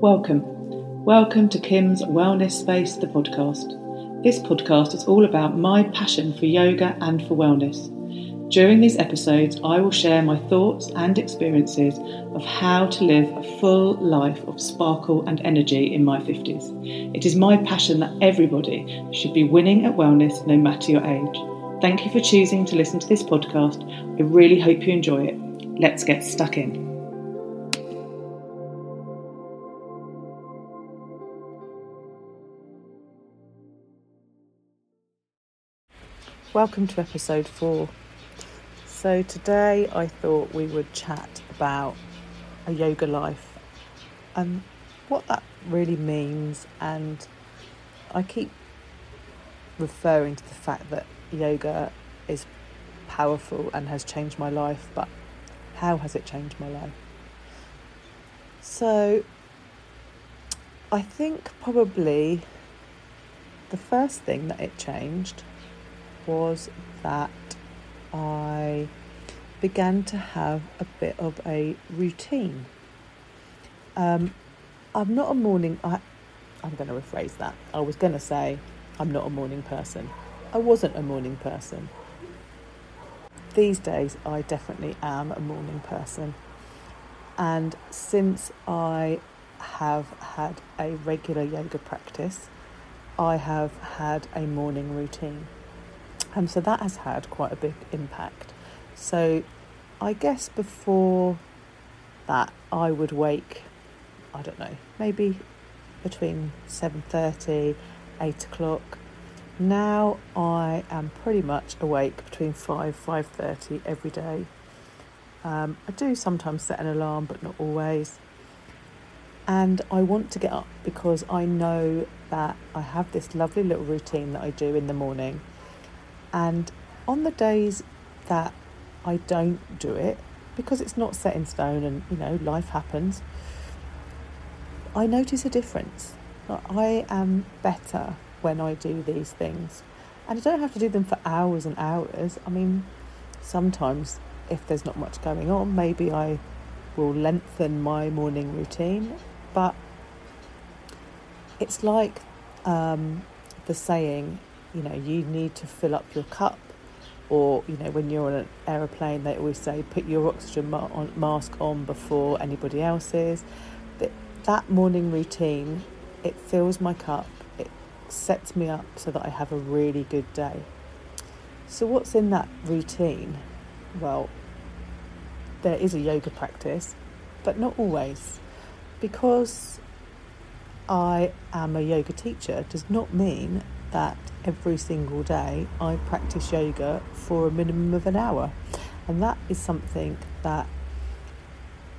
Welcome to Kim's Wellness Space, the podcast. This podcast is all about my passion for yoga and for wellness. During these episodes, I will share my thoughts and experiences of how to live a full life of sparkle and energy in my 50s. It is my passion that everybody should be winning at wellness, no matter your age. Thank you for choosing to listen to this podcast. I really hope you enjoy it. Let's get stuck in. Welcome to episode 4. So today I thought we would chat about a yoga life and what that really means. And I keep referring to the fact that yoga is powerful and has changed my life, but how has it changed my life? So I think probably the first thing that it changed was that I began to have a bit of a routine. I'm going to rephrase that. I was going to say I'm not a morning person. I wasn't a morning person. These days I definitely am a morning person. And since I have had a regular yoga practice, I have had a morning routine. And so that has had quite a big impact. So I guess before that, I would wake, I don't know, maybe between 7:30, 8 o'clock. Now I am pretty much awake between 5:30 every day. I do sometimes set an alarm, but not always. And I want to get up because I know that I have this lovely little routine that I do in the morning. And on the days that I don't do it, because it's not set in stone and, you know, life happens, I notice a difference. I am better when I do these things. And I don't have to do them for hours and hours. I mean, sometimes if there's not much going on, maybe I will lengthen my morning routine. But it's like the saying, you know, you need to fill up your cup, or, you know, when you're on an aeroplane, they always say put your oxygen mask on before anybody else's. But that morning routine, it fills my cup, it sets me up so that I have a really good day. So what's in that routine? Well, there is a yoga practice, but not always. Because I am a yoga teacher does not mean that every single day I practice yoga for a minimum of an hour, and that is something that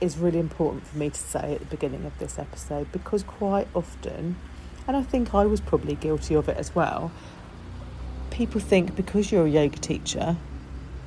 is really important for me to say at the beginning of this episode, because quite often, and I think I was probably guilty of it as well, people think because you're a yoga teacher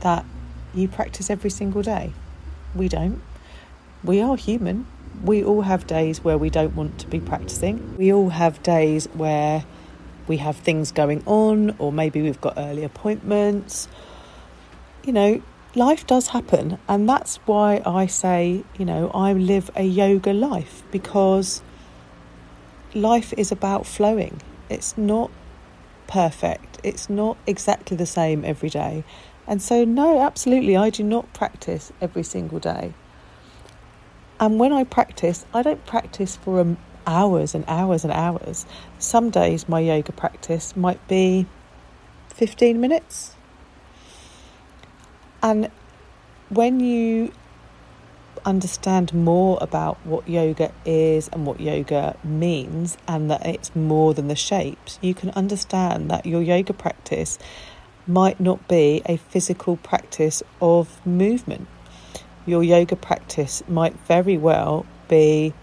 that you practice every single day. We don't. We are human. We all have days where we don't want to be practicing. We all have days where we have things going on, or maybe we've got early appointments. You know, life does happen, and that's why I say, you know, I live a yoga life, because life is about flowing. It's not perfect. It's not exactly the same every day. And so, no, absolutely, I do not practice every single day. And when I practice, I don't practice for hours and hours and hours. Some days my yoga practice might be 15 minutes. And when you understand more about what yoga is and what yoga means, and that it's more than the shapes, you can understand that your yoga practice might not be a physical practice of movement. Your yoga practice might very well be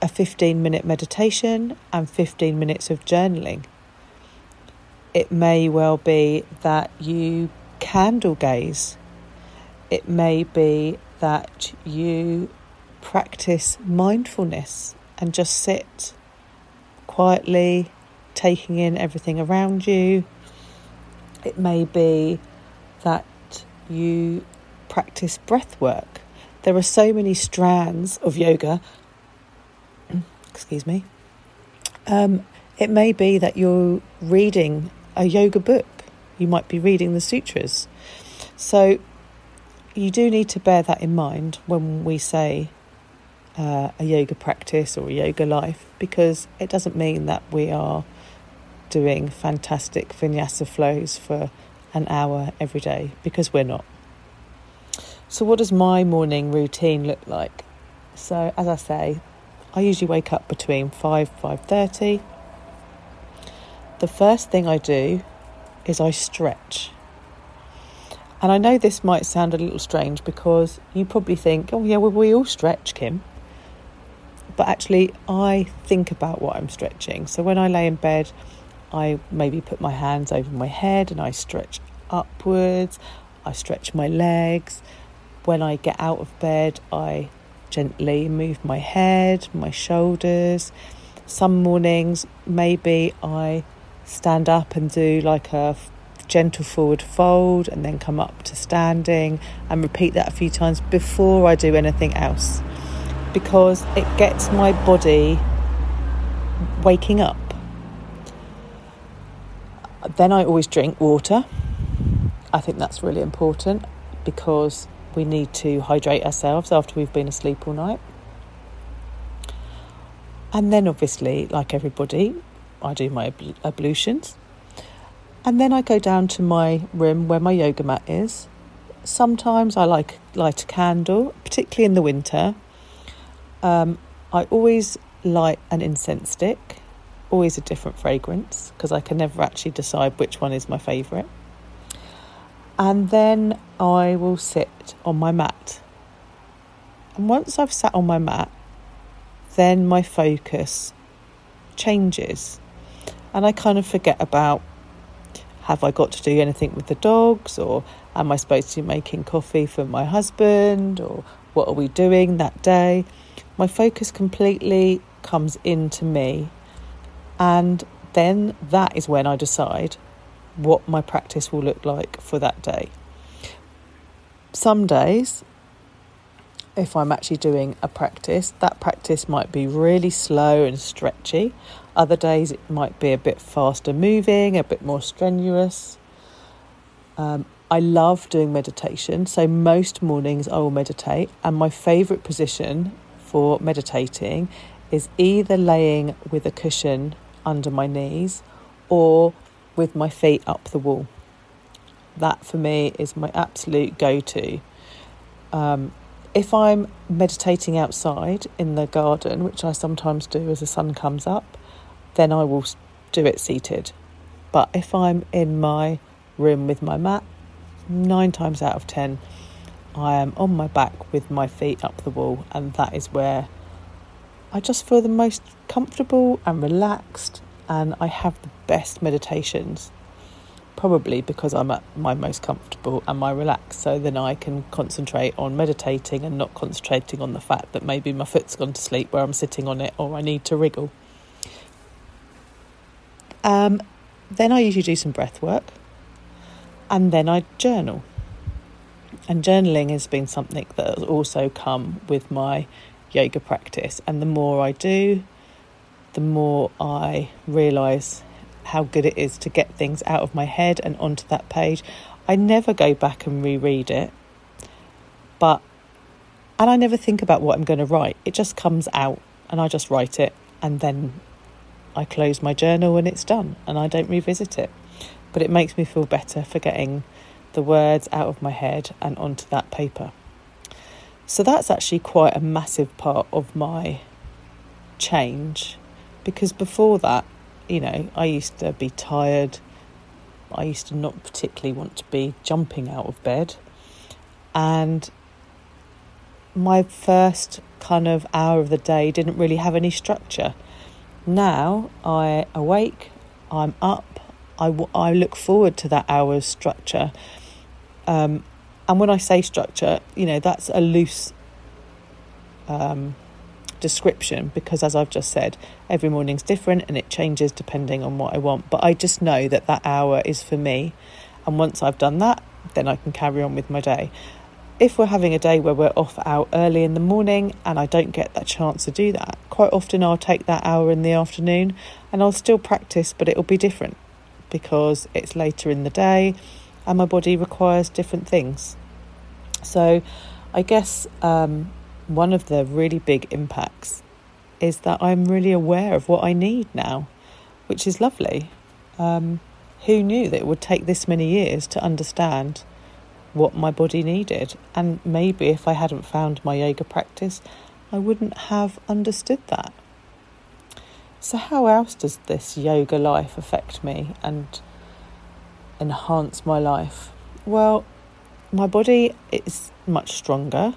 a 15-minute meditation and 15 minutes of journaling. It may well be that you candle gaze. It may be that you practice mindfulness and just sit quietly, taking in everything around you. It may be that you practice breath work. There are so many strands of yoga excuse me, it may be that you're reading a yoga book. You might be reading the sutras. So you do need to bear that in mind when we say a yoga practice or a yoga life, because it doesn't mean that we are doing fantastic vinyasa flows for an hour every day, because we're not. So what does my morning routine look like? So as I say, I usually wake up between 5, 5:30. The first thing I do is I stretch. And I know this might sound a little strange, because you probably think, oh yeah, well, we all stretch, Kim. But actually, I think about what I'm stretching. So when I lay in bed, I maybe put my hands over my head and I stretch upwards. I stretch my legs. When I get out of bed, I gently move my head, my shoulders. Some mornings, maybe I stand up and do like a gentle forward fold and then come up to standing, and repeat that a few times before I do anything else, because it gets my body waking up. Then I always drink water. I think that's really important, because we need to hydrate ourselves after we've been asleep all night. And then obviously, like everybody, I do my ablutions. And then I go down to my room where my yoga mat is. Sometimes I like light a candle, particularly in the winter. I always light an incense stick, always a different fragrance, because I can never actually decide which one is my favourite. And then I will sit on my mat. And once I've sat on my mat, then my focus changes, and I kind of forget about, have I got to do anything with the dogs, or am I supposed to be making coffee for my husband, or what are we doing that day? My focus completely comes into me, and then that is when I decide what my practice will look like for that day. Some days, if I'm actually doing a practice, that practice might be really slow and stretchy. Other days it might be a bit faster moving, a bit more strenuous. I love doing meditation, so most mornings I will meditate, and my favourite position for meditating is either laying with a cushion under my knees or with my feet up the wall. That for me is my absolute go-to. If I'm meditating outside in the garden, which I sometimes do as the sun comes up, then I will do it seated. But if I'm in my room with my mat, 9 times out of 10, I am on my back with my feet up the wall, and that is where I just feel the most comfortable and relaxed, and I have the best meditations. Probably because I'm at my most comfortable and my relaxed, so then I can concentrate on meditating and not concentrating on the fact that maybe my foot's gone to sleep where I'm sitting on it, or I need to wriggle. Then I usually do some breath work, and then I journal. And journaling has been something that has also come with my yoga practice, and the more I do, the more I realise how good it is to get things out of my head and onto that page. I never go back and reread it, and I never think about what I'm going to write. It just comes out and I just write it, and then I close my journal and it's done, and I don't revisit it. But it makes me feel better for getting the words out of my head and onto that paper. So that's actually quite a massive part of my change, because before that, you know, I used to be tired. I used to not particularly want to be jumping out of bed. And my first kind of hour of the day didn't really have any structure. Now I awake, I'm up, I look forward to that hour's structure. And when I say structure, you know, that's a loose description, because as I've just said, every morning's different and it changes depending on what I want. But I just know that that hour is for me, and once I've done that, then I can carry on with my day. if we're having a day where we're off out early in the morning and I don't get that chance to do that, quite often I'll take that hour in the afternoon and I'll still practice, but it'll be different because it's later in the day and my body requires different things. So I guess one of the really big impacts is that I'm really aware of what I need now, which is lovely. Who knew that it would take this many years to understand what my body needed? And maybe if I hadn't found my yoga practice, I wouldn't have understood that. So how else does this yoga life affect me and enhance my life? Well, my body is much stronger.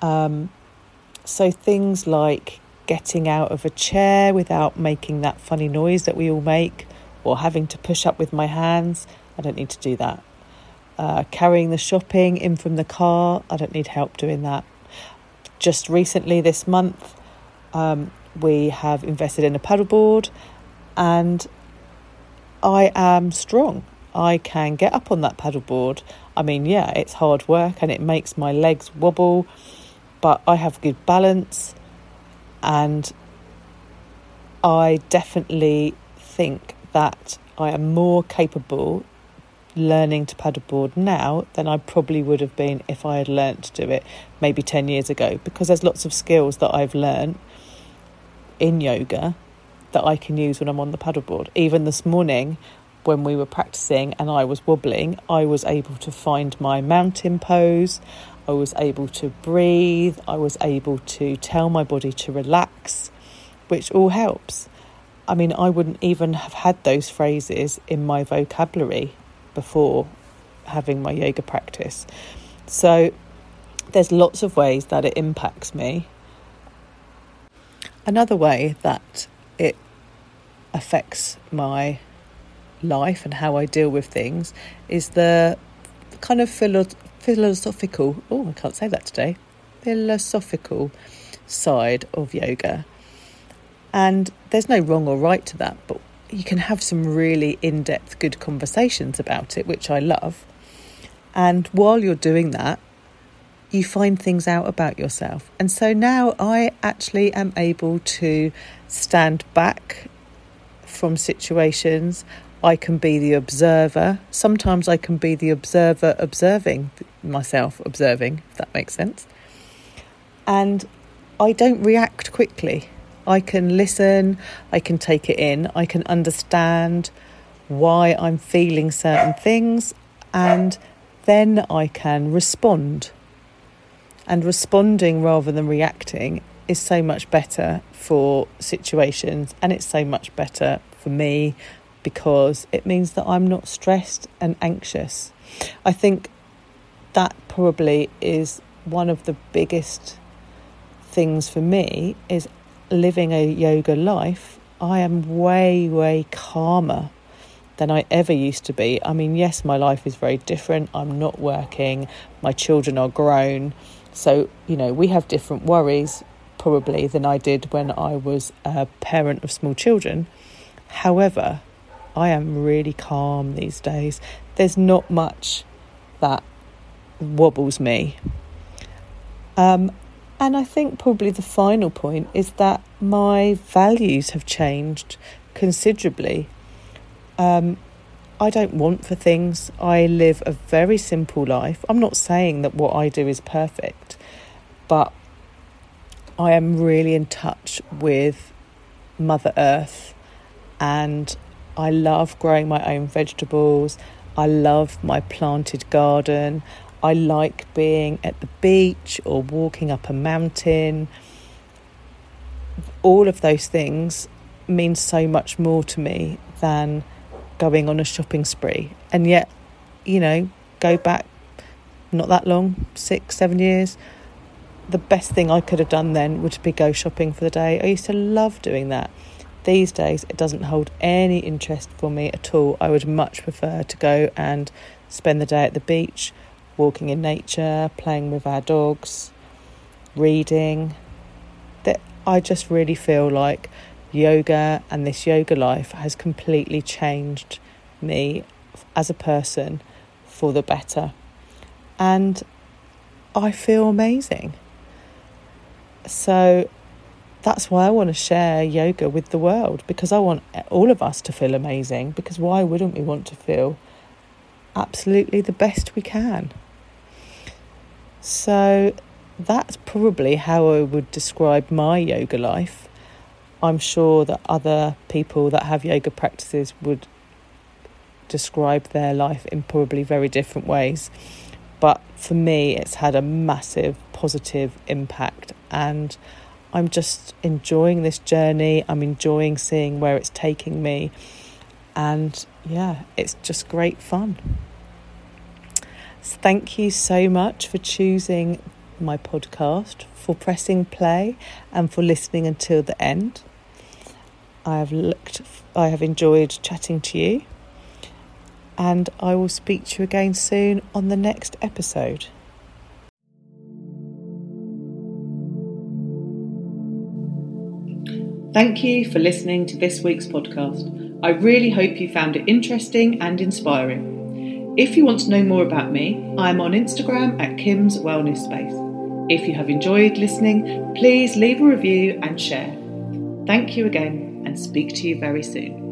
So things like getting out of a chair without making that funny noise that we all make, or having to push up with my hands, I don't need to do that. Carrying the shopping in from the car, I don't need help doing that. Just recently this month, we have invested in a paddleboard and I am strong. I can get up on that paddleboard. I mean, yeah, it's hard work and it makes my legs wobble, but I have good balance, and I definitely think that I am more capable learning to paddleboard now than I probably would have been if I had learnt to do it maybe 10 years ago, because there's lots of skills that I've learnt in yoga that I can use when I'm on the paddleboard. Even this morning when we were practicing and I was wobbling, I was able to find my mountain pose, I was able to breathe, I was able to tell my body to relax, which all helps. I mean, I wouldn't even have had those phrases in my vocabulary before having my yoga practice. So there's lots of ways that it impacts me. Another way that it affects my life and how I deal with things is the kind of philosophical side of yoga. And there's no wrong or right to that, but you can have some really in-depth good conversations about it, which I love. And while you're doing that, you find things out about yourself. And so now I actually am able to stand back from situations. I can be the observer. Sometimes I can be the observer observing myself, observing, if that makes sense. And I don't react quickly. I can listen, I can take it in, I can understand why I'm feeling certain things, and then I can respond. And responding rather than reacting is so much better for situations, and it's so much better for me because it means that I'm not stressed and anxious. I think that probably is one of the biggest things for me is living a yoga life. I am way calmer than I ever used to be. I mean, yes, my life is very different. I'm not working, my children are grown, so you know, we have different worries probably than I did when I was a parent of small children. However, I am really calm these days. There's not much that wobbles me. And I think probably the final point is that my values have changed considerably. I don't want for things. I live a very simple life. I'm not saying that what I do is perfect, but I am really in touch with Mother Earth, and I love growing my own vegetables. I love my planted garden. I like being at the beach or walking up a mountain. All of those things mean so much more to me than going on a shopping spree. And yet, you know, go back not that long, 6-7 years, the best thing I could have done then would be go shopping for the day. I used to love doing that. These days, it doesn't hold any interest for me at all. I would much prefer to go and spend the day at the beach, walking in nature, playing with our dogs, reading. That I just really feel like yoga and this yoga life has completely changed me as a person for the better. and I feel amazing. So that's why I want to share yoga with the world, because I want all of us to feel amazing, because why wouldn't we want to feel absolutely the best we can? So that's probably how I would describe my yoga life. I'm sure that other people that have yoga practices would describe their life in probably very different ways. But for me, it's had a massive positive impact, and I'm just enjoying this journey. I'm enjoying seeing where it's taking me. And yeah, it's just great fun. So thank you so much for choosing my podcast, for pressing play, and for listening until the end. I have enjoyed chatting to you, and I will speak to you again soon on the next episode. Thank you for listening to this week's podcast. I really hope you found it interesting and inspiring. If you want to know more about me, I'm on Instagram at Kim's Wellness Space. If you have enjoyed listening, please leave a review and share. Thank you again, and speak to you very soon.